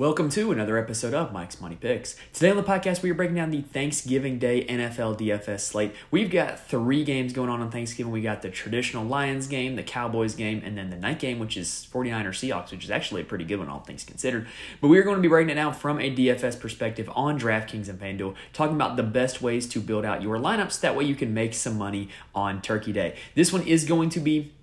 Welcome to another episode of Mike's Money Picks. Today on the podcast, we are breaking down the Thanksgiving Day NFL DFS slate. We've got three games going on Thanksgiving. We got the traditional Lions game, the Cowboys game, and then the night game, which is 49ers Seahawks, which is actually a pretty good one, all things considered. But we are going to be breaking it down from a DFS perspective on DraftKings and FanDuel, talking about the best ways to build out your lineups. That way you can make some money on Turkey Day. This one is going to be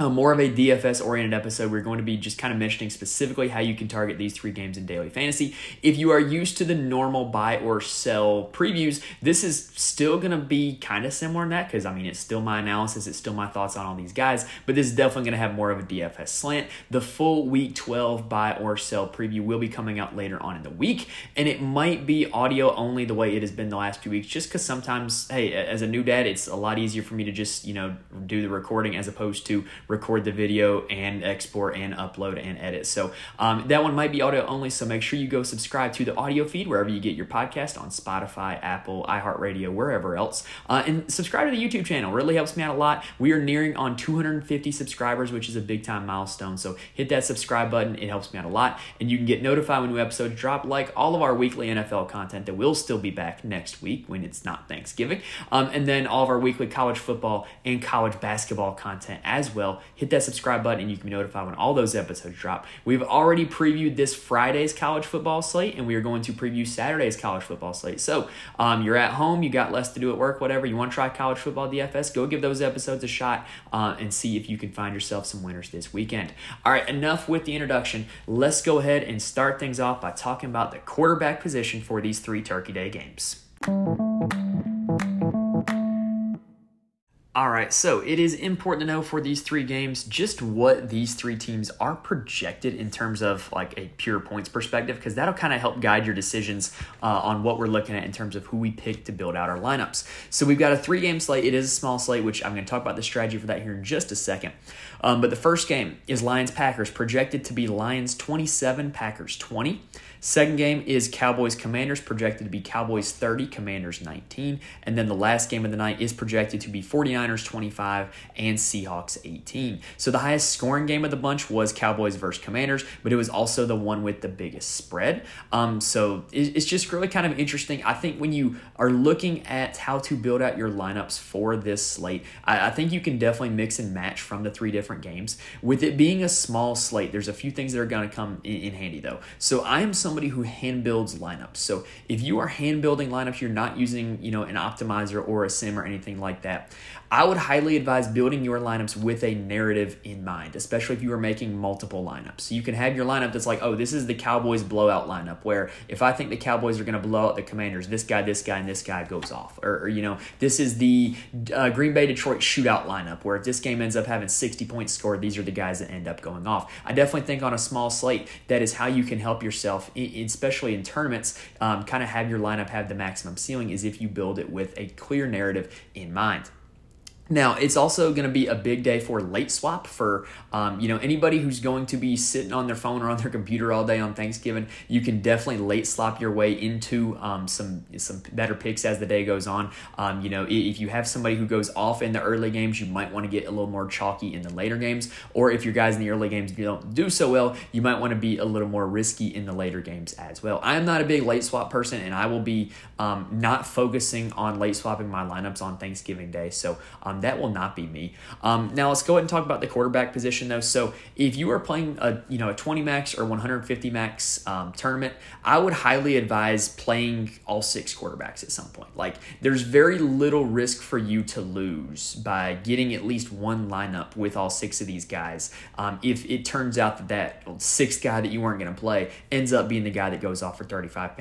more of a DFS-oriented episode. We're going to be just kind of mentioning specifically how you can target these three games in daily fantasy. If you are used to the normal buy or sell previews, this is still going to be kind of similar in that because, I mean, it's still my analysis. It's still my thoughts on all these guys, but this is definitely going to have more of a DFS slant. The full Week 12 buy or sell preview will be coming out later on in the week, and it might be audio only the way it has been the last 2 weeks just because sometimes, hey, as a new dad, it's a lot easier for me to just, do the recording as opposed to record the video and export and upload and edit. So that one might be audio only, so make sure you go subscribe to the audio feed wherever you get your podcast on Spotify, Apple, iHeartRadio, wherever else. And subscribe to the YouTube channel. Really helps me out a lot. We are nearing on 250 subscribers, which is a big time milestone. So hit that subscribe button. It helps me out a lot. And you can get notified when new episodes drop, like all of our weekly NFL content that will still be back next week when it's not Thanksgiving. And then all of our weekly college football and college basketball content as well. Hit that subscribe button and you can be notified when all those episodes drop. We've already previewed this Friday's college football slate, and we are going to preview Saturday's college football slate. So you're at home, you got less to do at work, whatever. You want to try college football DFS, go give those episodes a shot and see if you can find yourself some winners this weekend. All right, enough with the introduction. Let's go ahead and start things off by talking about the quarterback position for these three Turkey Day games. All right, so it is important to know for these three games just what these three teams are projected in terms of like a pure points perspective, because that'll kind of help guide your decisions on what we're looking at in terms of who we pick to build out our lineups. So we've got a three-game slate. It is a small slate, which I'm going to talk about the strategy for that here in just a second. But the first game is Lions-Packers, projected to be Lions 27, Packers 20. Second game is Cowboys-Commanders, projected to be Cowboys 30, Commanders 19. And then the last game of the night is projected to be 49ers 25 and Seahawks 18. So the highest scoring game of the bunch was Cowboys versus Commanders, but it was also the one with the biggest spread. So it's just really kind of interesting. I think when you are looking at how to build out your lineups for this slate, I think you can definitely mix and match from the three different games. With it being a small slate, there's a few things that are going to come in handy, though. So I am somebody who hand builds lineups. So if you are hand building lineups, you're not using, an optimizer or a sim or anything like that, I would highly advise building your lineups with a narrative in mind, especially if you are making multiple lineups. You can have your lineup that's like, oh, this is the Cowboys blowout lineup, where if I think the Cowboys are going to blow out the Commanders, this guy, and this guy goes off. Or this is the Green Bay Detroit shootout lineup, where if this game ends up having 60 points scored, these are the guys that end up going off. I definitely think on a small slate, that is how you can help yourself, especially in tournaments, kind of have your lineup have the maximum ceiling is if you build it with a clear narrative in mind. Now, it's also going to be a big day for late swap for, anybody who's going to be sitting on their phone or on their computer all day on Thanksgiving. You can definitely late swap your way into some better picks as the day goes on. If you have somebody who goes off in the early games, you might want to get a little more chalky in the later games. Or if your guys in the early games don't do so well, you might want to be a little more risky in the later games as well. I am not a big late swap person, and I will be not focusing on late swapping my lineups on Thanksgiving Day. So that will not be me. Now let's go ahead and talk about the quarterback position though. So if you are playing a 20 max or 150 max tournament, I would highly advise playing all six quarterbacks at some point. Like there's very little risk for you to lose by getting at least one lineup with all six of these guys. If it turns out that sixth guy that you weren't going to play ends up being the guy that goes off for 35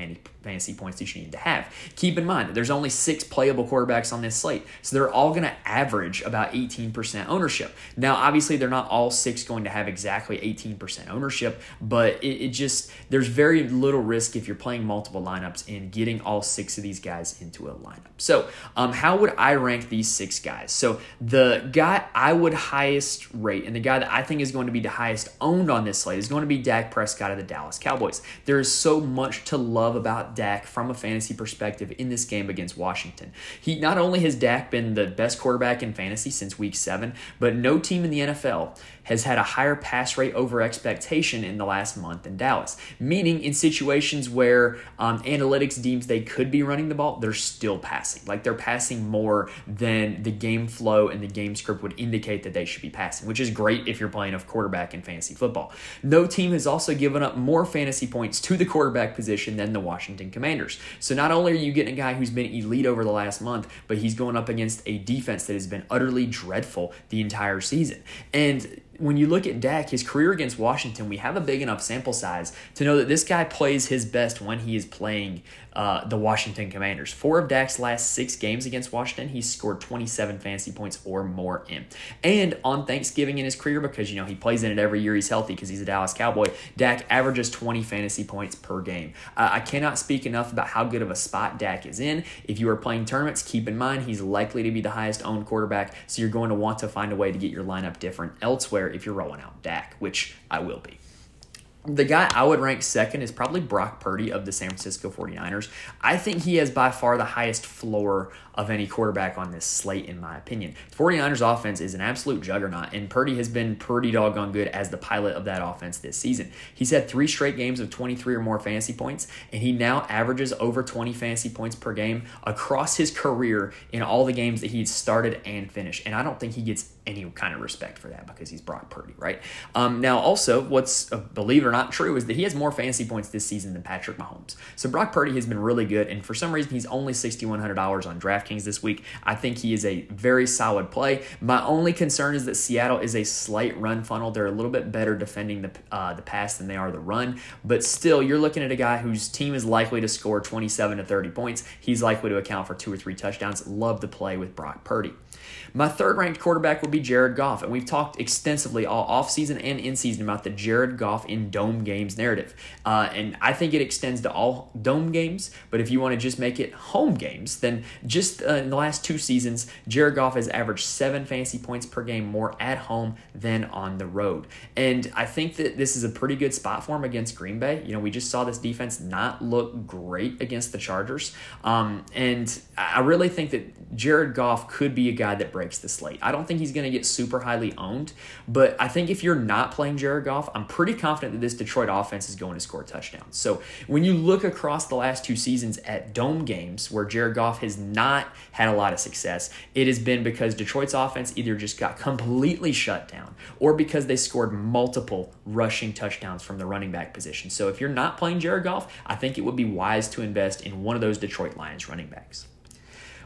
fantasy points that you need to have. Keep in mind, there's only six playable quarterbacks on this slate. So they're all going to average about 18% ownership. Now, obviously, they're not all six going to have exactly 18% ownership, but there's very little risk if you're playing multiple lineups in getting all six of these guys into a lineup. So how would I rank these six guys? So the guy I would highest rate and the guy that I think is going to be the highest owned on this slate is going to be Dak Prescott of the Dallas Cowboys. There is so much to love about about Dak from a fantasy perspective in this game against Washington. He not only has Dak been the best quarterback in fantasy since week 7, but no team in the NFL has had a higher pass rate over expectation in the last month than Dallas, meaning in situations where analytics deems they could be running the ball, they're still passing. Like, they're passing more than the game flow and the game script would indicate that they should be passing, which is great if you're playing a quarterback in fantasy football. No team has also given up more fantasy points to the quarterback position than the Washington Commanders. So not only are you getting a guy who's been elite over the last month, but he's going up against a defense that has been utterly dreadful the entire season. And when you look at Dak, his career against Washington, we have a big enough sample size to know that this guy plays his best when he is playing the Washington Commanders. 4 of Dak's last 6 games against Washington, he scored 27 fantasy points or more in. And on Thanksgiving in his career, because, you know, he plays in it every year, he's healthy because he's a Dallas Cowboy, Dak averages 20 fantasy points per game. I cannot speak enough about how good of a spot Dak is in. If you are playing tournaments, keep in mind he's likely to be the highest owned quarterback, so you're going to want to find a way to get your lineup different elsewhere if you're rolling out Dak, which I will be. The guy I would rank second is probably Brock Purdy of the San Francisco 49ers. I think he has by far the highest floor of any quarterback on this slate, in my opinion. The 49ers offense is an absolute juggernaut, and Purdy has been pretty doggone good as the pilot of that offense this season. He's had 3 straight games of 23 or more fantasy points, and he now averages over 20 fantasy points per game across his career in all the games that he's started and finished. And I don't think he gets any kind of respect for that because he's Brock Purdy, right? Now, also, what's a believer not true is that he has more fantasy points this season than Patrick Mahomes. So Brock Purdy has been really good, and for some reason he's only $6,100 on DraftKings this week. I think he is a very solid play. My only concern is that Seattle is a slight run funnel. They're a little bit better defending the pass than they are the run, but still you're looking at a guy whose team is likely to score 27 to 30 points. He's likely to account for 2 or 3 touchdowns. Love the play with Brock Purdy. My third ranked quarterback would be Jared Goff, and we've talked extensively all offseason and in season about the Jared Goff in dome games narrative. And I think it extends to all dome games, but if you want to just make it home games, then just in the last 2 seasons, Jared Goff has averaged 7 fantasy points per game more at home than on the road. And I think that this is a pretty good spot for him against Green Bay. You know, we just saw this defense not look great against the Chargers. And I really think that Jared Goff could be a guy that breaks the slate. I don't think he's going to get super highly owned, but I think if you're not playing Jared Goff, I'm pretty confident that this Detroit offense is going to score touchdowns. So when you look across the last 2 seasons at dome games where Jared Goff has not had a lot of success, it has been because Detroit's offense either just got completely shut down or because they scored multiple rushing touchdowns from the running back position. So if you're not playing Jared Goff, I think it would be wise to invest in one of those Detroit Lions running backs.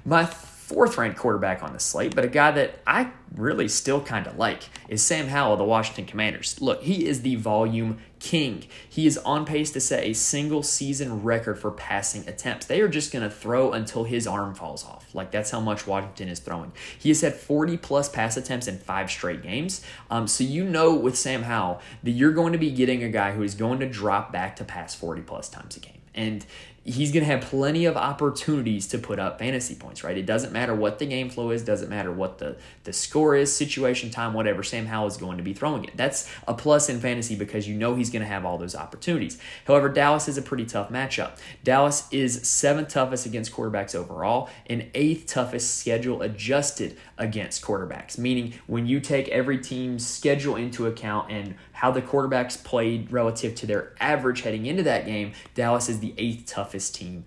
My fourth-ranked quarterback on the slate, but a guy that I really still kind of like, is Sam Howell, the Washington Commanders. Look, he is the volume king. He is on pace to set a single-season record for passing attempts. They are just going to throw until his arm falls off. Like, that's how much Washington is throwing. He has had 40-plus pass attempts in 5 straight games. So you know with Sam Howell that you're going to be getting a guy who is going to drop back to pass 40-plus times a game. And he's going to have plenty of opportunities to put up fantasy points, right? It doesn't matter what the game flow is, doesn't matter what the score is, situation, time, whatever, Sam Howell is going to be throwing it. That's a plus in fantasy because you know he's going to have all those opportunities. However, Dallas is a pretty tough matchup. Dallas is 7th toughest against quarterbacks overall and 8th toughest schedule adjusted against quarterbacks, meaning when you take every team's schedule into account and how the quarterbacks played relative to their average heading into that game, Dallas is the 8th toughest team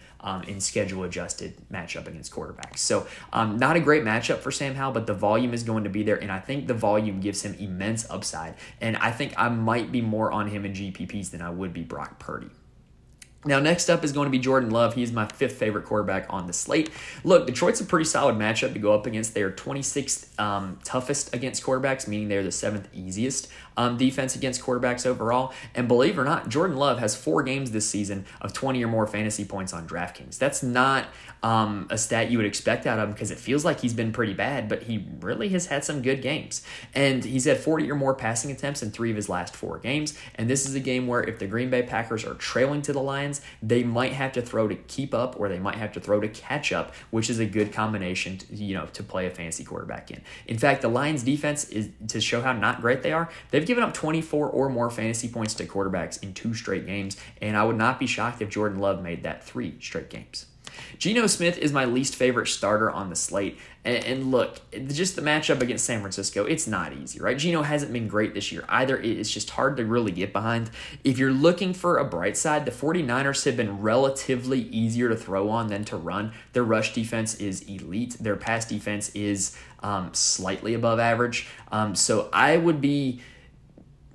in schedule-adjusted matchup against quarterbacks. So not a great matchup for Sam Howell, but the volume is going to be there, and I think the volume gives him immense upside. And I think I might be more on him in GPPs than I would be Brock Purdy. Now, next up is going to be Jordan Love. He's my 5th favorite quarterback on the slate. Look, Detroit's a pretty solid matchup to go up against. They are 26th toughest against quarterbacks, meaning they're the 7th easiest defense against quarterbacks overall. And believe it or not, Jordan Love has 4 games this season of 20 or more fantasy points on DraftKings. That's not a stat you would expect out of him because it feels like he's been pretty bad, but he really has had some good games. And he's had 40 or more passing attempts in 3 of his last 4 games. And this is a game where if the Green Bay Packers are trailing to the Lions, lines, they might have to throw to keep up or they might have to throw to catch up, which is a good combination to, to play a fantasy quarterback in. In fact, the Lions defense is to show how not great they are. They've given up 24 or more fantasy points to quarterbacks in 2 straight games, and I would not be shocked if Jordan Love made that 3 straight games. Geno Smith is my least favorite starter on the slate. And look, just the matchup against San Francisco, it's not easy, right? Geno hasn't been great this year either. It's just hard to really get behind. If you're looking for a bright side, the 49ers have been relatively easier to throw on than to run. Their rush defense is elite. Their pass defense is slightly above average. So I would be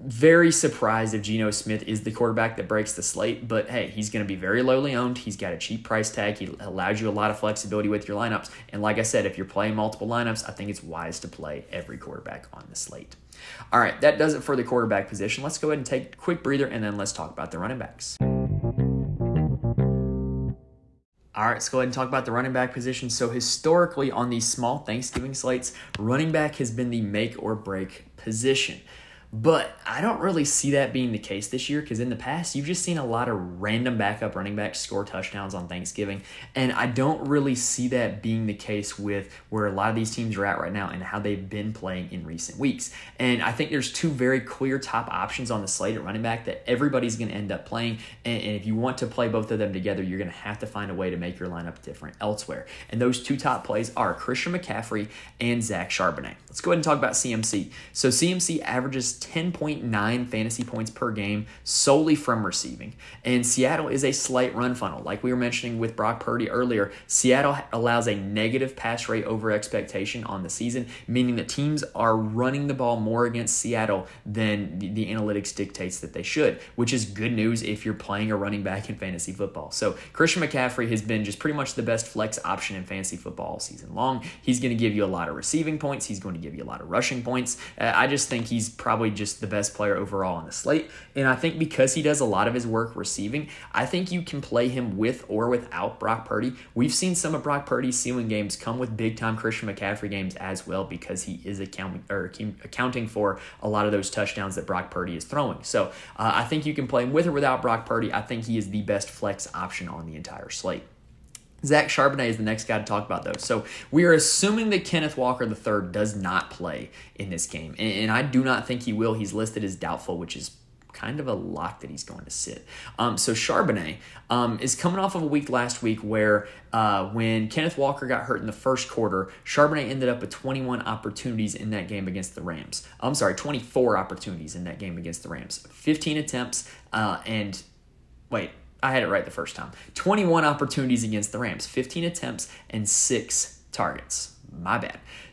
very surprised if Geno Smith is the quarterback that breaks the slate, but hey, he's going to be very lowly owned. He's got a cheap price tag. He allows you a lot of flexibility with your lineups. And like I said, if you're playing multiple lineups, I think it's wise to play every quarterback on the slate. All right, that does it for the quarterback position. Let's go ahead and take a quick breather, and then let's talk about the running backs. All right, let's go ahead and talk about the running back position. So historically on these small Thanksgiving slates, running back has been the make or break position. But I don't really see that being the case this year because in the past, you've just seen a lot of random backup running backs score touchdowns on Thanksgiving. And I don't really see that being the case with where a lot of these teams are at right now and how they've been playing in recent weeks. And I think there's 2 very clear top options on the slate at running back that everybody's going to end up playing. And if you want to play both of them together, you're going to have to find a way to make your lineup different elsewhere. And those 2 top plays are Christian McCaffrey and Zach Charbonnet. Let's go ahead and talk about CMC. So CMC averages 10.9 fantasy points per game solely from receiving. And Seattle is a slight run funnel. Like we were mentioning with Brock Purdy earlier, Seattle allows a negative pass rate over expectation on the season, meaning that teams are running the ball more against Seattle than the analytics dictates that they should, which is good news if you're playing a running back in fantasy football. So Christian McCaffrey has been just pretty much the best flex option in fantasy football all season long. He's going to give you a lot of receiving points. He's going to give you a lot of rushing points. I just think he's probably just the best player overall on the slate. And I think because he does a lot of his work receiving, I think you can play him with or without Brock Purdy. We've seen some of Brock Purdy's ceiling games come with big-time Christian McCaffrey games as well because he is accounting for a lot of those touchdowns that Brock Purdy is throwing. So I think you can play him with or without Brock Purdy. I think he is the best flex option on the entire slate. Zach Charbonnet is the next guy to talk about, though. So we are assuming that Kenneth Walker III does not play in this game, and I do not think he will. He's listed as doubtful, which is kind of a lock that he's going to sit. So Charbonnet is coming off of a week last week where when Kenneth Walker got hurt in the first quarter, Charbonnet ended up with 24 opportunities in that game against the Rams. 15 attempts 21 opportunities against the Rams, 15 attempts and 6 targets.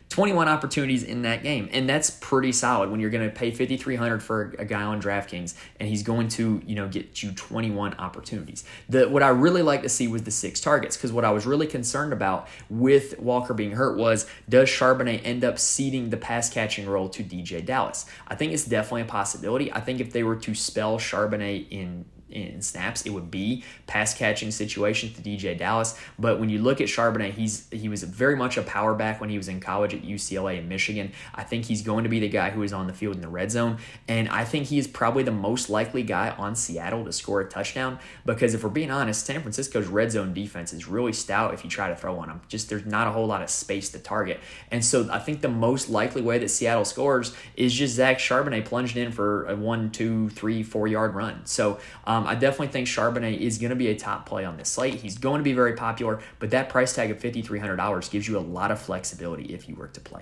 21 opportunities in that game, and that's pretty solid when you're going to pay $5,300 for a guy on DraftKings, and he's going to get you 21 opportunities. What I really like to see was the 6 targets, because what I was really concerned about with Walker being hurt was, does Charbonnet end up ceding the pass-catching role to DJ Dallas? I think it's definitely a possibility. I think if they were to spell Charbonnet in snaps, it would be pass catching situations to DJ Dallas. But when you look at Charbonnet, he was very much a power back when he was in college at UCLA and Michigan. I think he's going to be the guy who is on the field in the red zone. And I think he is probably the most likely guy on Seattle to score a touchdown, because if we're being honest, San Francisco's red zone defense is really stout if you try to throw on them. Just there's not a whole lot of space to target. And so I think the most likely way that Seattle scores is just Zach Charbonnet plunged in for a 1, 2, 3, 4 yard run. So, I definitely think Charbonnet is going to be a top play on this slate. He's going to be very popular, but that price tag of $5,300 gives you a lot of flexibility if you were to play.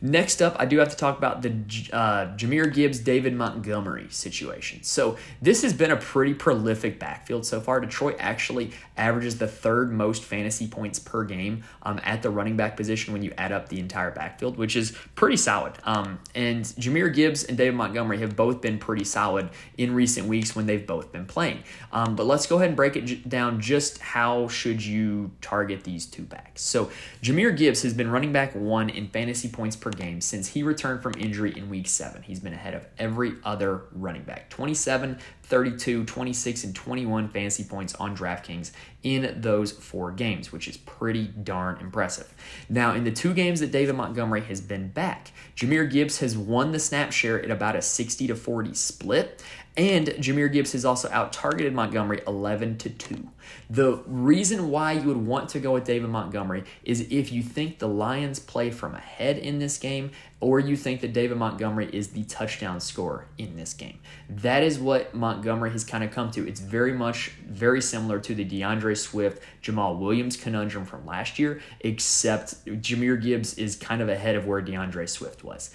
Next up, I do have to talk about the Jahmyr Gibbs, David Montgomery situation. So this has been a pretty prolific backfield so far. Detroit actually averages the 3rd most fantasy points per game at the running back position when you add up the entire backfield, which is pretty solid. And Jahmyr Gibbs and David Montgomery have both been pretty solid in recent weeks when they've both been playing. But let's go ahead and break it down just how should you target these 2 backs. So Jahmyr Gibbs has been running back 1 in fantasy points per game since he returned from injury in week 7. He's been ahead of every other running back, 27, 32, 26, and 21 fantasy points on DraftKings in those four games, which is pretty darn impressive. Now, in the two games that David Montgomery has been back, Jahmyr Gibbs has won the snap share at about a 60-40 split, and Jahmyr Gibbs has also out-targeted Montgomery 11-2. The reason why you would want to go with David Montgomery is if you think the Lions play from ahead in this game, or you think that David Montgomery is the touchdown scorer in this game. That is what Montgomery has kind of come to. It's very similar to the DeAndre Swift, Jamal Williams conundrum from last year, except Jahmyr Gibbs is kind of ahead of where DeAndre Swift was.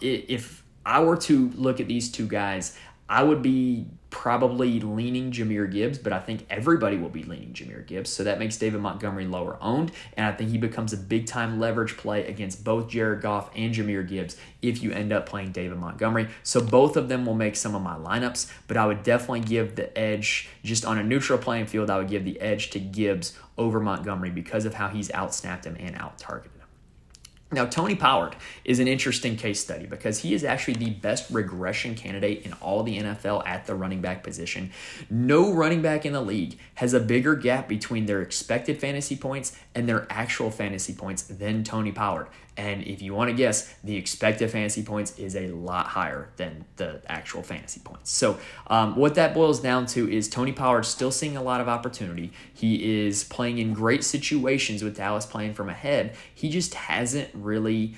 If I were to look at these two guys, I would be probably leaning Jahmyr Gibbs, but I think everybody will be leaning Jahmyr Gibbs, so that makes David Montgomery lower owned, and I think he becomes a big-time leverage play against both Jared Goff and Jahmyr Gibbs if you end up playing David Montgomery. So both of them will make some of my lineups, but I would definitely give the edge, just on a neutral playing field, I would give the edge to Gibbs over Montgomery because of how he's out-snapped him and out-targeted. Now, Tony Pollard is an interesting case study because he is actually the best regression candidate in all the NFL at the running back position. No running back in the league has a bigger gap between their expected fantasy points and their actual fantasy points than Tony Pollard. And if you want to guess, the expected fantasy points is a lot higher than the actual fantasy points. So what that boils down to is Tony Pollard still seeing a lot of opportunity. He is playing in great situations with Dallas playing from ahead. He just hasn't really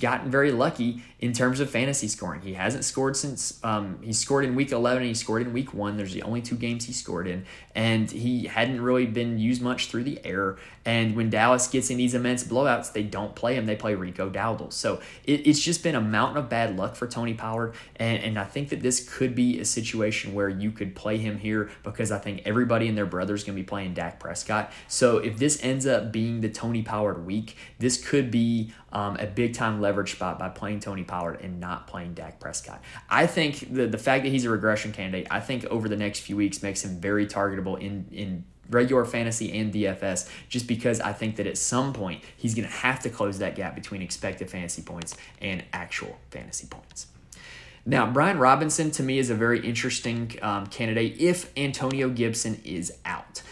gotten very lucky in terms of fantasy scoring. He hasn't scored since he scored in week 11 and he scored in week 1. There's the only two games he scored in, and he hadn't really been used much through the air. And when Dallas gets in these immense blowouts, they don't play him. They play Rico Dowdle. So it's just been a mountain of bad luck for Tony Pollard, and I think that this could be a situation where you could play him here because I think everybody and their brother is going to be playing Dak Prescott. So if this ends up being the Tony Pollard week, this could be a big-time leverage spot by playing Tony Pollard and not playing Dak Prescott. I think the fact that he's a regression candidate, I think over the next few weeks makes him very targetable in regular fantasy and DFS, just because I think that at some point he's going to have to close that gap between expected fantasy points and actual fantasy points. Now, Brian Robinson, to me, is a very interesting candidate if Antonio Gibson is out.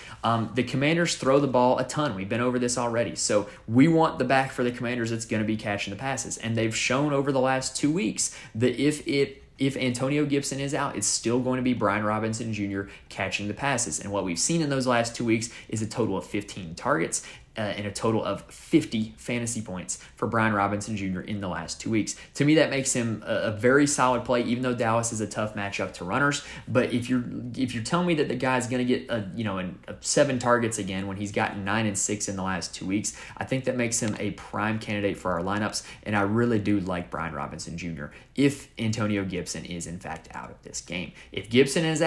The Commanders throw the ball a ton. We've been over this already. So we want the back for the Commanders that's going to be catching the passes. And they've shown over the last 2 weeks that if Antonio Gibson is out, it's still going to be Brian Robinson Jr. catching the passes. And what we've seen in those last 2 weeks is a total of 15 targets. And a total of 50 fantasy points for Brian Robinson Jr. in the last 2 weeks. To me, that makes him a very solid play, even though Dallas is a tough matchup to runners. But if you're telling me that the guy's going to get seven targets again when he's gotten 9 and 6 in the last 2 weeks, I think that makes him a prime candidate for our lineups. And I really do like Brian Robinson Jr. if Antonio Gibson is in fact out of this game. If Gibson's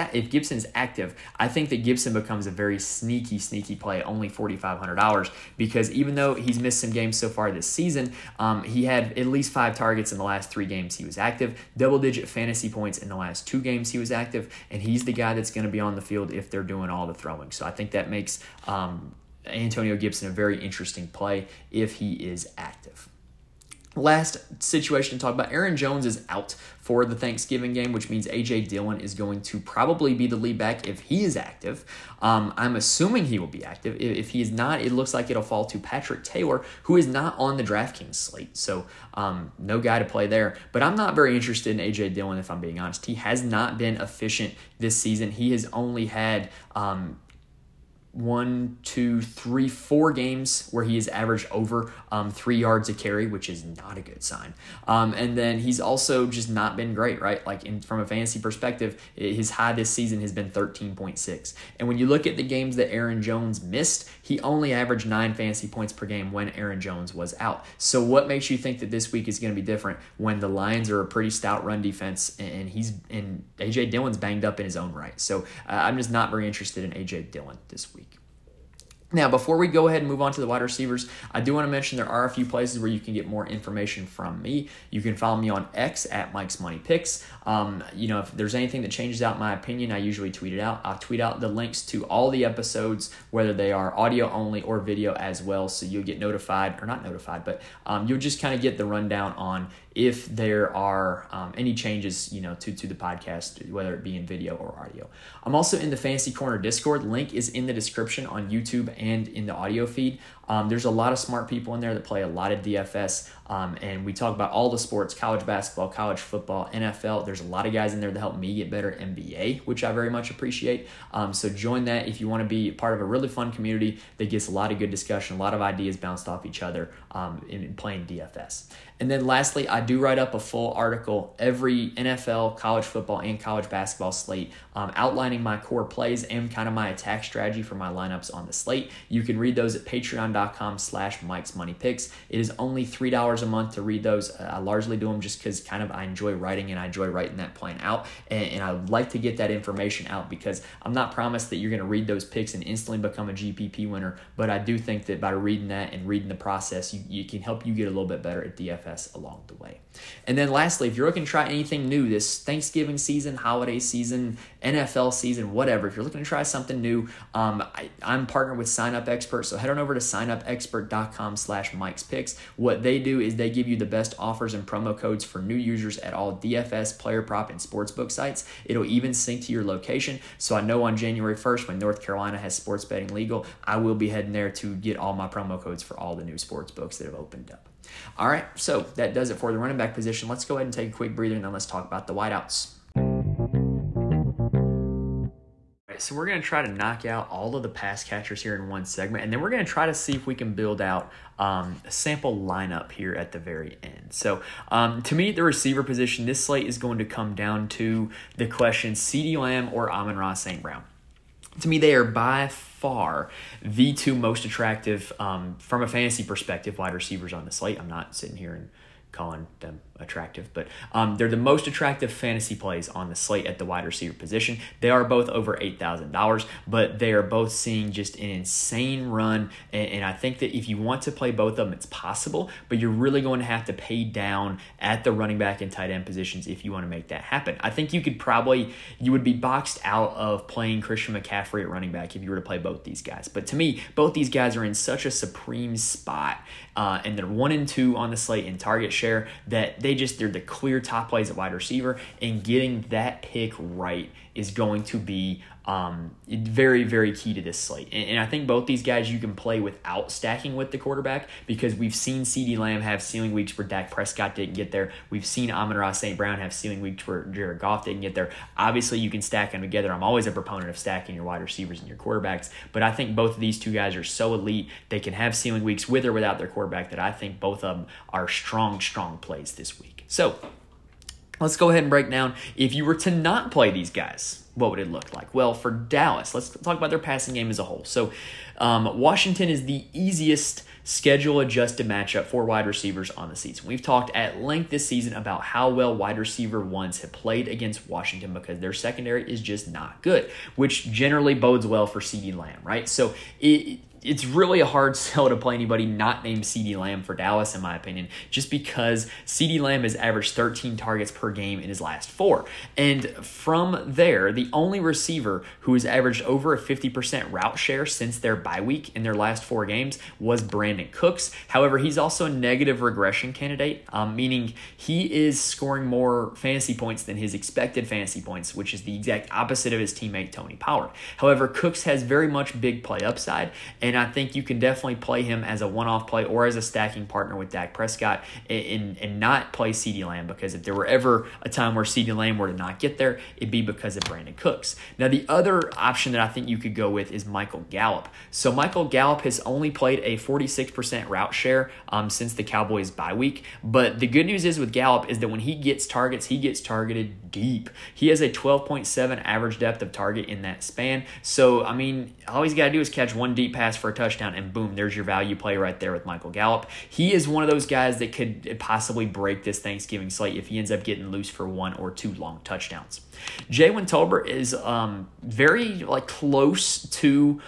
active, I think that Gibson becomes a very sneaky play, only $4,500. Because even though he's missed some games so far this season, he had at least 5 targets in the last 3 games he was active, double-digit fantasy points in the last 2 games he was active, and he's the guy that's going to be on the field if they're doing all the throwing. So I think that makes Antonio Gibson a very interesting play if he is active. Last situation to talk about, Aaron Jones is out for the Thanksgiving game, which means A.J. Dillon is going to probably be the lead back if he is active. I'm assuming he will be active. If he is not, it looks like it'll fall to Patrick Taylor, who is not on the DraftKings slate, so no guy to play there. But I'm not very interested in A.J. Dillon, if I'm being honest. He has not been efficient this season. He has only had 4 games where he has averaged over 3 yards a carry, which is not a good sign. And then he's also just not been great, right? Like from a fantasy perspective, his high this season has been 13.6. And when you look at the games that Aaron Jones missed, he only averaged 9 fantasy points per game when Aaron Jones was out. So what makes you think that this week is going to be different when the Lions are a pretty stout run defense and A.J. Dillon's banged up in his own right? So I'm just not very interested in A.J. Dillon this week. Now, before we go ahead and move on to the wide receivers, I do want to mention there are a few places where you can get more information from me. You can follow me on X at Mike's Money Picks. If there's anything that changes out my opinion, I usually tweet it out. I tweet out the links to all the episodes, whether they are audio only or video as well, so you'll get notified, or not notified, but you'll just kind of get the rundown on if there are any changes, to the podcast, whether it be in video or audio. I'm also in the Fantasy Corner Discord. Link is in the description on YouTube and in the audio feed. There's a lot of smart people in there that play a lot of DFS, and we talk about all the sports, college basketball, college football, NFL. There's a lot of guys in there that help me get better at NBA, which I very much appreciate. So join that if you want to be part of a really fun community that gets a lot of good discussion, a lot of ideas bounced off each other in playing DFS. And then lastly, I do write up a full article every NFL, college football, and college basketball slate outlining my core plays and kind of my attack strategy for my lineups on the slate. You can read those at patreon.com/Mike's Money Picks. It is only $3 a month to read those. I largely do them just because I enjoy writing and I enjoy writing that plan out. And I would like to get that information out because I'm not promised that you're going to read those picks and instantly become a GPP winner. But I do think that by reading that and reading the process, you can help you get a little bit better at DFS along the way. And then lastly, if you're looking to try anything new this Thanksgiving season, holiday season, NFL season, whatever, if you're looking to try something new, I'm partnered with Sign Up Expert. So head on over to signupexpert.com/Mike's Picks. What they do is they give you the best offers and promo codes for new users at all DFS, player prop, and sportsbook sites. It'll even sync to your location. So I know on January 1st, when North Carolina has sports betting legal, I will be heading there to get all my promo codes for all the new sportsbooks that have opened up. All right, so that does it for the running back position. Let's go ahead and take a quick breather, and then let's talk about the wideouts. So we're going to try to knock out all of the pass catchers here in one segment, and then we're going to try to see if we can build out a sample lineup here at the very end. So to me, the receiver position, this slate is going to come down to the question, CeeDee Lamb or Amon-Ra St. Brown. To me, they are by far the two most attractive from a fantasy perspective wide receivers on the slate. I'm not sitting here and calling them attractive, but they're the most attractive fantasy plays on the slate at the wide receiver position. They are both over $8,000, but they are both seeing just an insane run, and I think that if you want to play both of them, it's possible, but you're really going to have to pay down at the running back and tight end positions if you want to make that happen. I think you would be boxed out of playing Christian McCaffrey at running back if you were to play both these guys, but to me, both these guys are in such a supreme spot, and they're 1 and 2 on the slate in target share that they're the clear top plays at wide receiver, and getting that pick right is going to be very, very key to this slate. And I think both these guys you can play without stacking with the quarterback, because we've seen CeeDee Lamb have ceiling weeks where Dak Prescott didn't get there. We've seen Amon-Ra St. Brown have ceiling weeks where Jared Goff didn't get there. Obviously, you can stack them together. I'm always a proponent of stacking your wide receivers and your quarterbacks, but I think both of these two guys are so elite, they can have ceiling weeks with or without their quarterback, that I think both of them are strong, strong plays this week. So let's go ahead and break down, if you were to not play these guys, what would it look like? Well, for Dallas, let's talk about their passing game as a whole. So Washington is the easiest schedule-adjusted matchup for wide receivers on the season. We've talked at length this season about how well wide receiver ones have played against Washington because their secondary is just not good, which generally bodes well for CeeDee Lamb, right? So it's really a hard sell to play anybody not named CeeDee Lamb for Dallas, in my opinion, just because CeeDee Lamb has averaged 13 targets per game in his last 4. And from there, the only receiver who has averaged over a 50% route share since their bye week in their last 4 games was Brandon Cooks. However, he's also a negative regression candidate, meaning he is scoring more fantasy points than his expected fantasy points, which is the exact opposite of his teammate Tony Pollard. However, Cooks has very much big play upside, and I think you can definitely play him as a one-off play or as a stacking partner with Dak Prescott and not play CeeDee Lamb, because if there were ever a time where CeeDee Lamb were to not get there, it'd be because of Brandon Cooks. Now, the other option that I think you could go with is Michael Gallup. So Michael Gallup has only played a 46% route share since the Cowboys' bye week. But the good news is with Gallup is that when he gets targets, he gets targeted deep. He has a 12.7 average depth of target in that span. So, all he's got to do is catch one deep pass for a touchdown, and boom, there's your value play right there with Michael Gallup. He is one of those guys that could possibly break this Thanksgiving slate if he ends up getting loose for 1 or 2 long touchdowns. Jaywin Tolbert is very close to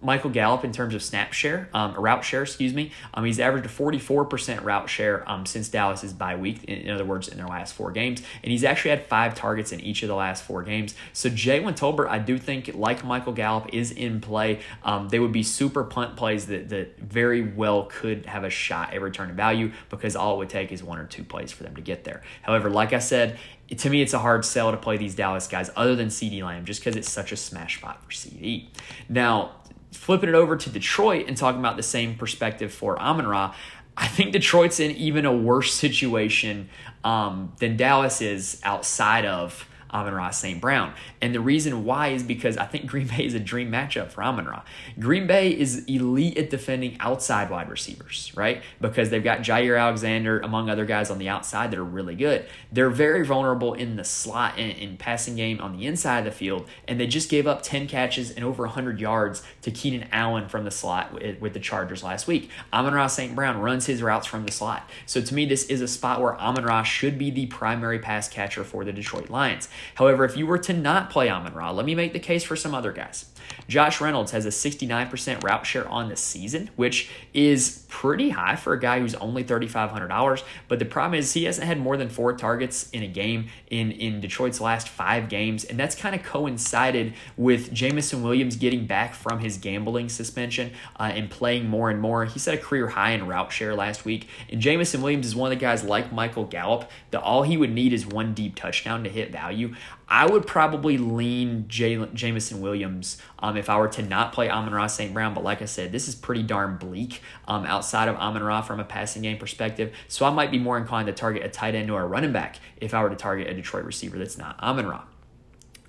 Michael Gallup in terms of snap share, route share, excuse me. He's averaged a 44% route share since Dallas's bye week, in other words, in their last four games. And he's actually had 5 targets in each of the last 4 games. So Jalen Tolbert, I do think, like Michael Gallup, is in play. They would be super punt plays that very well could have a shot at return to value because all it would take is 1 or 2 plays for them to get there. However, like I said, to me, it's a hard sell to play these Dallas guys other than CeeDee Lamb just because it's such a smash spot for CeeDee. Now, flipping it over to Detroit and talking about the same perspective for Amon-Ra, I think Detroit's in even a worse situation than Dallas is outside of Amon-Ra St. Brown. And the reason why is because I think Green Bay is a dream matchup for Amon-Ra. Green Bay is elite at defending outside wide receivers, right? Because they've got Jair Alexander, among other guys on the outside that are really good. They're very vulnerable in the slot and in passing game on the inside of the field, and they just gave up 10 catches and over 100 yards to Keenan Allen from the slot with the Chargers last week. Amon-Ra St. Brown runs his routes from the slot. So to me, this is a spot where Amon-Ra should be the primary pass catcher for the Detroit Lions. However, if you were to not play Amon-Ra, let me make the case for some other guys. Josh Reynolds has a 69% route share on the season, which is pretty high for a guy who's only $3,500. But the problem is he hasn't had more than 4 targets in a game in Detroit's last 5 games. And that's kind of coincided with Jameson Williams getting back from his gambling suspension and playing more and more. He set a career high in route share last week. And Jameson Williams is one of the guys like Michael Gallup that all he would need is 1 deep touchdown to hit value. I would probably lean Jameson Williams if I were to not play Amon-Ra St. Brown. But like I said, this is pretty darn bleak outside of Amon-Ra from a passing game perspective. So I might be more inclined to target a tight end or a running back if I were to target a Detroit receiver that's not Amon-Ra.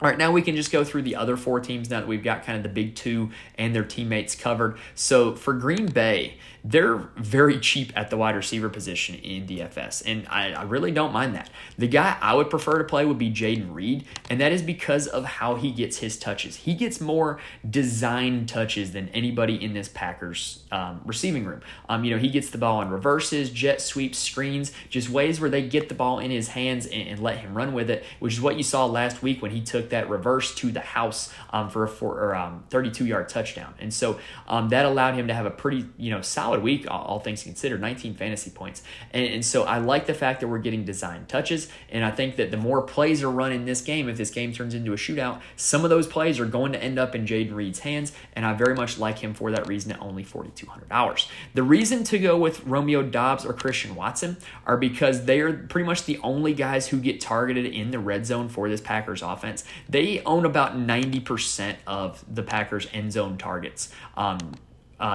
All right, now we can just go through the other 4 teams now that we've got kind of the big 2 and their teammates covered. So for Green Bay, they're very cheap at the wide receiver position in DFS, and I really don't mind that. The guy I would prefer to play would be Jaden Reed, and that is because of how he gets his touches. He gets more design touches than anybody in this Packers receiving room. He gets the ball in reverses, jet sweeps, screens, just ways where they get the ball in his hands and let him run with it, which is what you saw last week when he took that reverse to the house for a 32-yard touchdown. And so that allowed him to have a pretty solid week, all things considered, 19 fantasy points. And so I like the fact that we're getting design touches, and I think that the more plays are run in this game, if this game turns into a shootout, some of those plays are going to end up in Jaden Reed's hands, and I very much like him for that reason at only $4,200. The reason to go with Romeo Doubs or Christian Watson are because they are pretty much the only guys who get targeted in the red zone for this Packers offense. They own about 90% of the Packers' end zone targets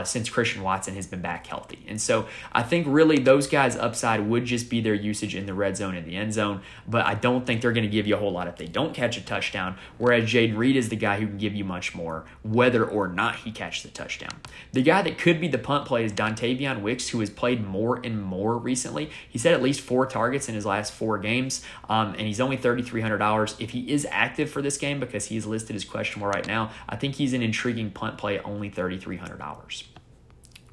since Christian Watson has been back healthy. And so I think really those guys' upside would just be their usage in the red zone and the end zone, but I don't think they're going to give you a whole lot if they don't catch a touchdown, whereas Jaden Reed is the guy who can give you much more whether or not he catches a touchdown. The guy that could be the punt play is Dontavian Wicks, who has played more and more recently. He's had at least 4 targets in his last 4 games, and he's only $3,300. If he is active for this game, because he's listed as questionable right now, I think he's an intriguing punt play at only $3,300.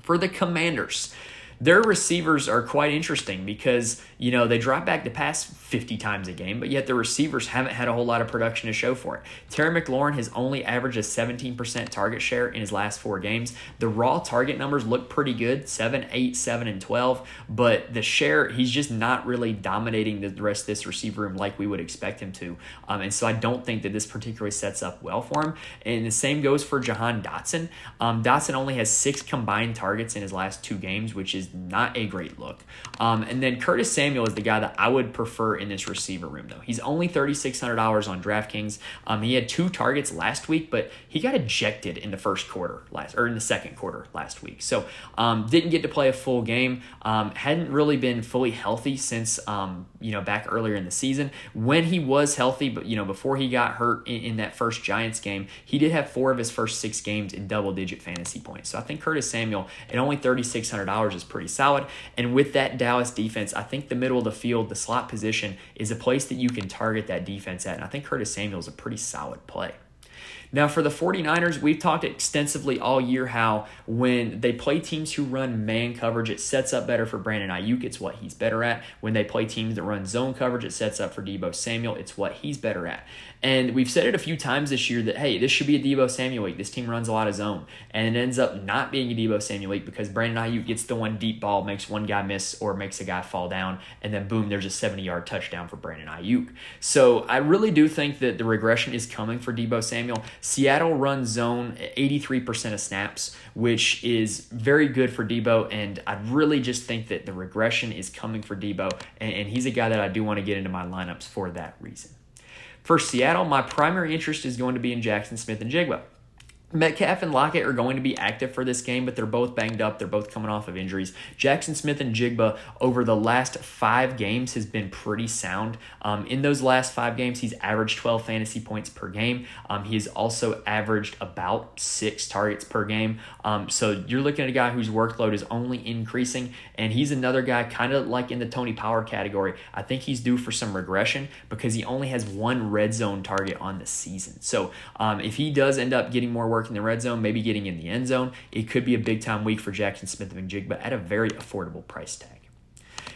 For the Commanders, their receivers are quite interesting because, they drop back to pass 50 times a game, but yet the receivers haven't had a whole lot of production to show for it. Terry McLaurin has only averaged a 17% target share in his last 4 games. The raw target numbers look pretty good, 7, 8, 7, and 12, but the share, he's just not really dominating the rest of this receiver room like we would expect him to. And so I don't think that this particularly sets up well for him. And the same goes for Jahan Dotson. Dotson only has 6 combined targets in his last 2 games, which is not a great look. And then Curtis Samuel is the guy that I would prefer in this receiver room, though. He's only $3,600 on DraftKings. He had 2 targets last week, but he got ejected in the second quarter last week. So didn't get to play a full game. Hadn't really been fully healthy since back earlier in the season. When he was healthy, but before he got hurt in that first Giants game, he did have 4 of his first 6 games in double-digit fantasy points. So I think Curtis Samuel at only $3,600 is pretty solid. And with that Dallas defense, I think the middle of the field, the slot position, is a place that you can target that defense at. And I think Curtis Samuel is a pretty solid play. Now, for the 49ers, we've talked extensively all year how when they play teams who run man coverage, it sets up better for Brandon Aiyuk. It's what he's better at. When they play teams that run zone coverage, it sets up for Deebo Samuel. It's what he's better at. And we've said it a few times this year that, hey, this should be a Deebo Samuel week. This team runs a lot of zone. And it ends up not being a Deebo Samuel week because Brandon Aiyuk gets the one deep ball, makes one guy miss or makes a guy fall down, and then boom, there's a 70-yard touchdown for Brandon Aiyuk. So I really do think that the regression is coming for Deebo Samuel. Seattle runs zone 83% of snaps, which is very good for Deebo, and I really just think that the regression is coming for Deebo, and he's a guy that I do want to get into my lineups for that reason. For Seattle, my primary interest is going to be in Jackson Smith and Jigba. Metcalf and Lockett are going to be active for this game, but they're both banged up. They're both coming off of injuries. Jackson Smith and Jigba over the last 5 games has been pretty sound. In those last 5 games, he's averaged 12 fantasy points per game. He has also averaged about 6 targets per game. So you're looking at a guy whose workload is only increasing, and he's another guy kind of like in the Tony Pollard category. I think he's due for some regression because he only has 1 red zone target on the season. So if he does end up getting more work in the red zone, maybe getting in the end zone, it could be a big time week for Jackson Smith and Jigba at a very affordable price tag.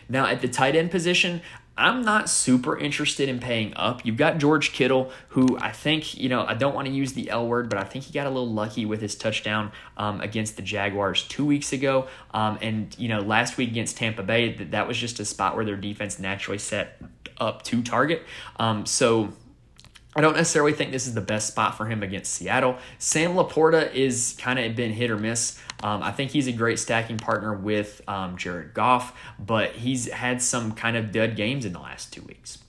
Now at the tight end position, I'm not super interested in paying up. You've got George Kittle, who I think, I don't want to use the L word, but I think he got a little lucky with his touchdown against the Jaguars 2 weeks ago. And, last week against Tampa Bay, that was just a spot where their defense naturally set up to target. So I don't necessarily think this is the best spot for him against Seattle. Sam Laporta is kind of been hit or miss. I think he's a great stacking partner with Jared Goff, but he's had some kind of dud games in the last 2 weeks.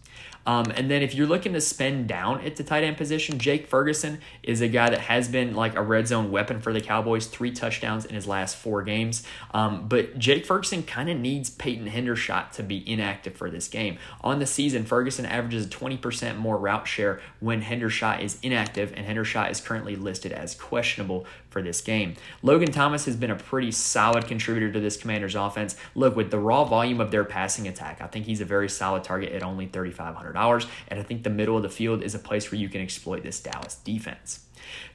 And then if you're looking to spend down at the tight end position, Jake Ferguson is a guy that has been like a red zone weapon for the Cowboys, 3 touchdowns in his last 4 games. But Jake Ferguson kind of needs Peyton Hendershot to be inactive for this game. On the season, Ferguson averages 20% more route share when Hendershot is inactive, and Hendershot is currently listed as questionable for this game. Logan Thomas has been a pretty solid contributor to this Commanders offense. Look, with the raw volume of their passing attack, I think he's a very solid target at only $3,500. And I think the middle of the field is a place where you can exploit this Dallas defense.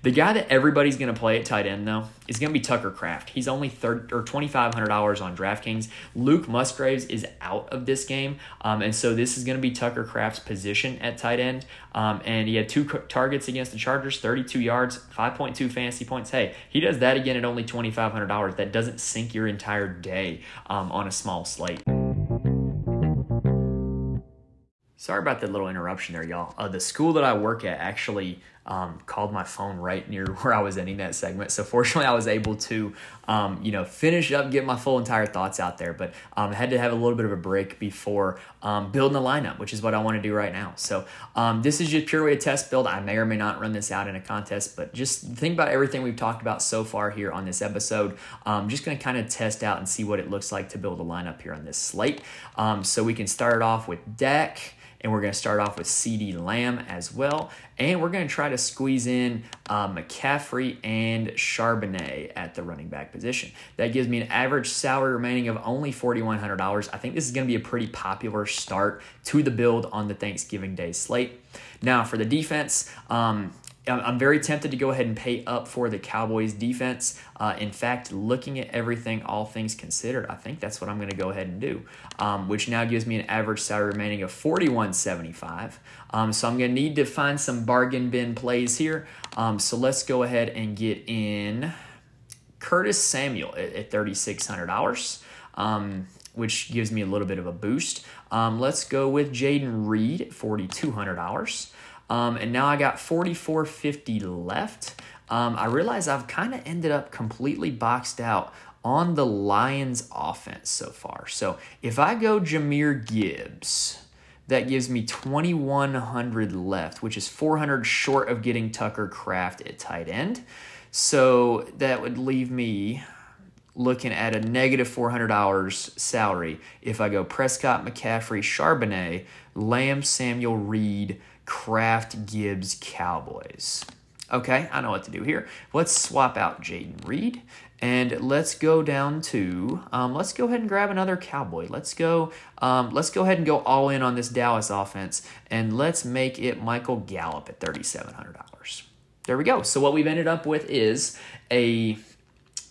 The guy that everybody's going to play at tight end, though, is going to be Tucker Kraft. He's only $2,500 on DraftKings. Luke Musgraves is out of this game, and so this is going to be Tucker Kraft's position at tight end. And he had 2 targets against the Chargers, 32 yards, 5.2 fantasy points. Hey, he does that again at only $2,500. That doesn't sink your entire day on a small slate. Sorry about that little interruption there, y'all. The school that I work at actually called my phone right near where I was ending that segment. So fortunately, I was able to, finish up, get my full entire thoughts out there. But I had to have a little bit of a break before building the lineup, which is what I want to do right now. So this is just purely a test build. I may or may not run this out in a contest, but just think about everything we've talked about so far here on this episode. I'm just going to kind of test out and see what it looks like to build a lineup here on this slate. So we can start off with Dak. And we're going to start off with CeeDee Lamb as well. And we're going to try to squeeze in McCaffrey and Charbonnet at the running back position. That gives me an average salary remaining of only $4,100. I think this is going to be a pretty popular start to the build on the Thanksgiving Day slate. Now for the defense, I'm very tempted to go ahead and pay up for the Cowboys defense. In fact, looking at everything, all things considered, I think that's what I'm going to go ahead and do, which now gives me an average salary remaining of $41.75. So I'm going to need to find some bargain bin plays here. So let's go ahead and get in Curtis Samuel at $3,600, which gives me a little bit of a boost. Let's go with Jaden Reed at $4,200. And now I got $4,450 left. I realize I've kind of ended up completely boxed out on the Lions offense so far. So if I go Jahmyr Gibbs, that gives me $2,100 left, which is $400 short of getting Tucker Kraft at tight end. So that would leave me looking at a negative $400 salary if I go Prescott, McCaffrey, Charbonnet, Lamb, Samuel, Reed, Kraft, Gibbs, Cowboys. Okay, I know what to do here. Let's swap out Jaden Reed, and let's go down to, let's go ahead and grab another Cowboy. Let's go ahead and go all in on this Dallas offense, and let's make it Michael Gallup at $3,700. there we go. So what we've ended up with is a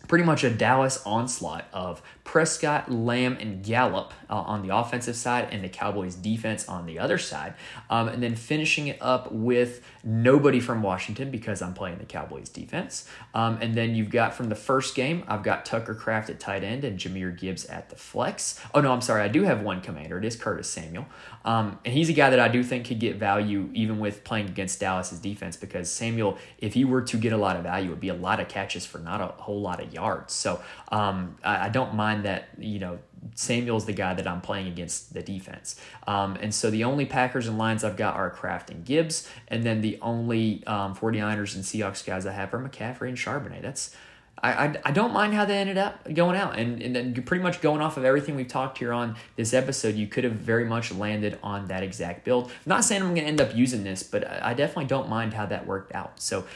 pretty much a Dallas onslaught of Prescott, Lamb, and Gallup on the offensive side and the Cowboys defense on the other side. And then finishing it up with nobody from Washington because I'm playing the Cowboys defense. And then you've got from the first game, I've got Tucker Kraft at tight end and Jahmyr Gibbs at the flex. Oh, no, I'm sorry. I do have one commander. It is Curtis Samuel. And he's a guy that I do think could get value even with playing against Dallas's defense because Samuel, if he were to get a lot of value, it would be a lot of catches for not a whole lot of yards. So I don't mind that, you know, Samuel's the guy that I'm playing against the defense. And so the only Packers and Lions I've got are Kraft and Gibbs. And then the only 49ers and Seahawks guys I have are McCaffrey and Charbonnet. That's I don't mind how they ended up going out. And then pretty much going off of everything we've talked here on this episode, you could have very much landed on that exact build. I'm not saying I'm going to end up using this, but I definitely don't mind how that worked out. So,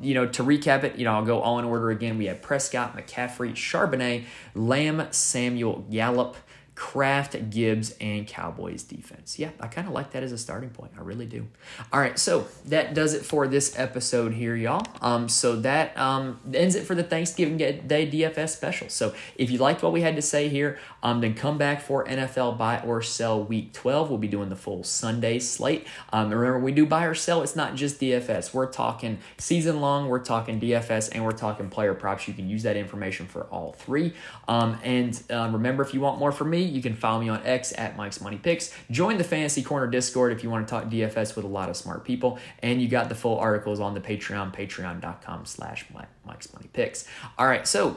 you know, to recap it, you know, I'll go all in order again. We have Prescott, McCaffrey, Charbonnet, Lamb, Samuel, Gallup, Kraft, Gibbs, and Cowboys defense. Yeah, I kind of like that as a starting point. I really do. All right, so that does it for this episode here, y'all. So that ends it for the Thanksgiving Day DFS special. So if you liked what we had to say here, then come back for NFL Buy or Sell Week 12. We'll be doing the full Sunday slate. Remember, we do buy or sell. It's not just DFS. We're talking season long. We're talking DFS, and we're talking player props. You can use that information for all three. Remember, if you want more from me, you can follow me on X at Mike's Money Picks. Join the Fantasy Corner Discord if you want to talk DFS with a lot of smart people. And you got the full articles on the Patreon, patreon.com/Mike's Money Picks. All right, so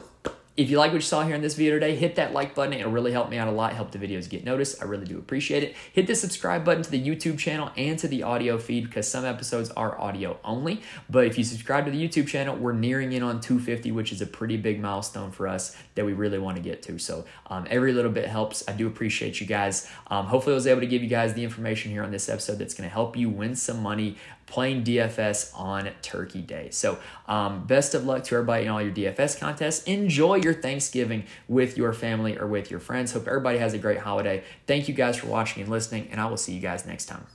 if you like what you saw here in this video today, hit that like button. It'll really help me out a lot, help the videos get noticed. I really do appreciate it. Hit the subscribe button to the YouTube channel and to the audio feed because some episodes are audio only. But if you subscribe to the YouTube channel, we're nearing in on 250, which is a pretty big milestone for us that we really want to get to. So every little bit helps. I do appreciate you guys. Hopefully I was able to give you guys the information here on this episode that's going to help you win some money playing DFS on Turkey Day. So best of luck to everybody in all your DFS contests. Enjoy your Thanksgiving with your family or with your friends. Hope everybody has a great holiday. Thank you guys for watching and listening, and I will see you guys next time.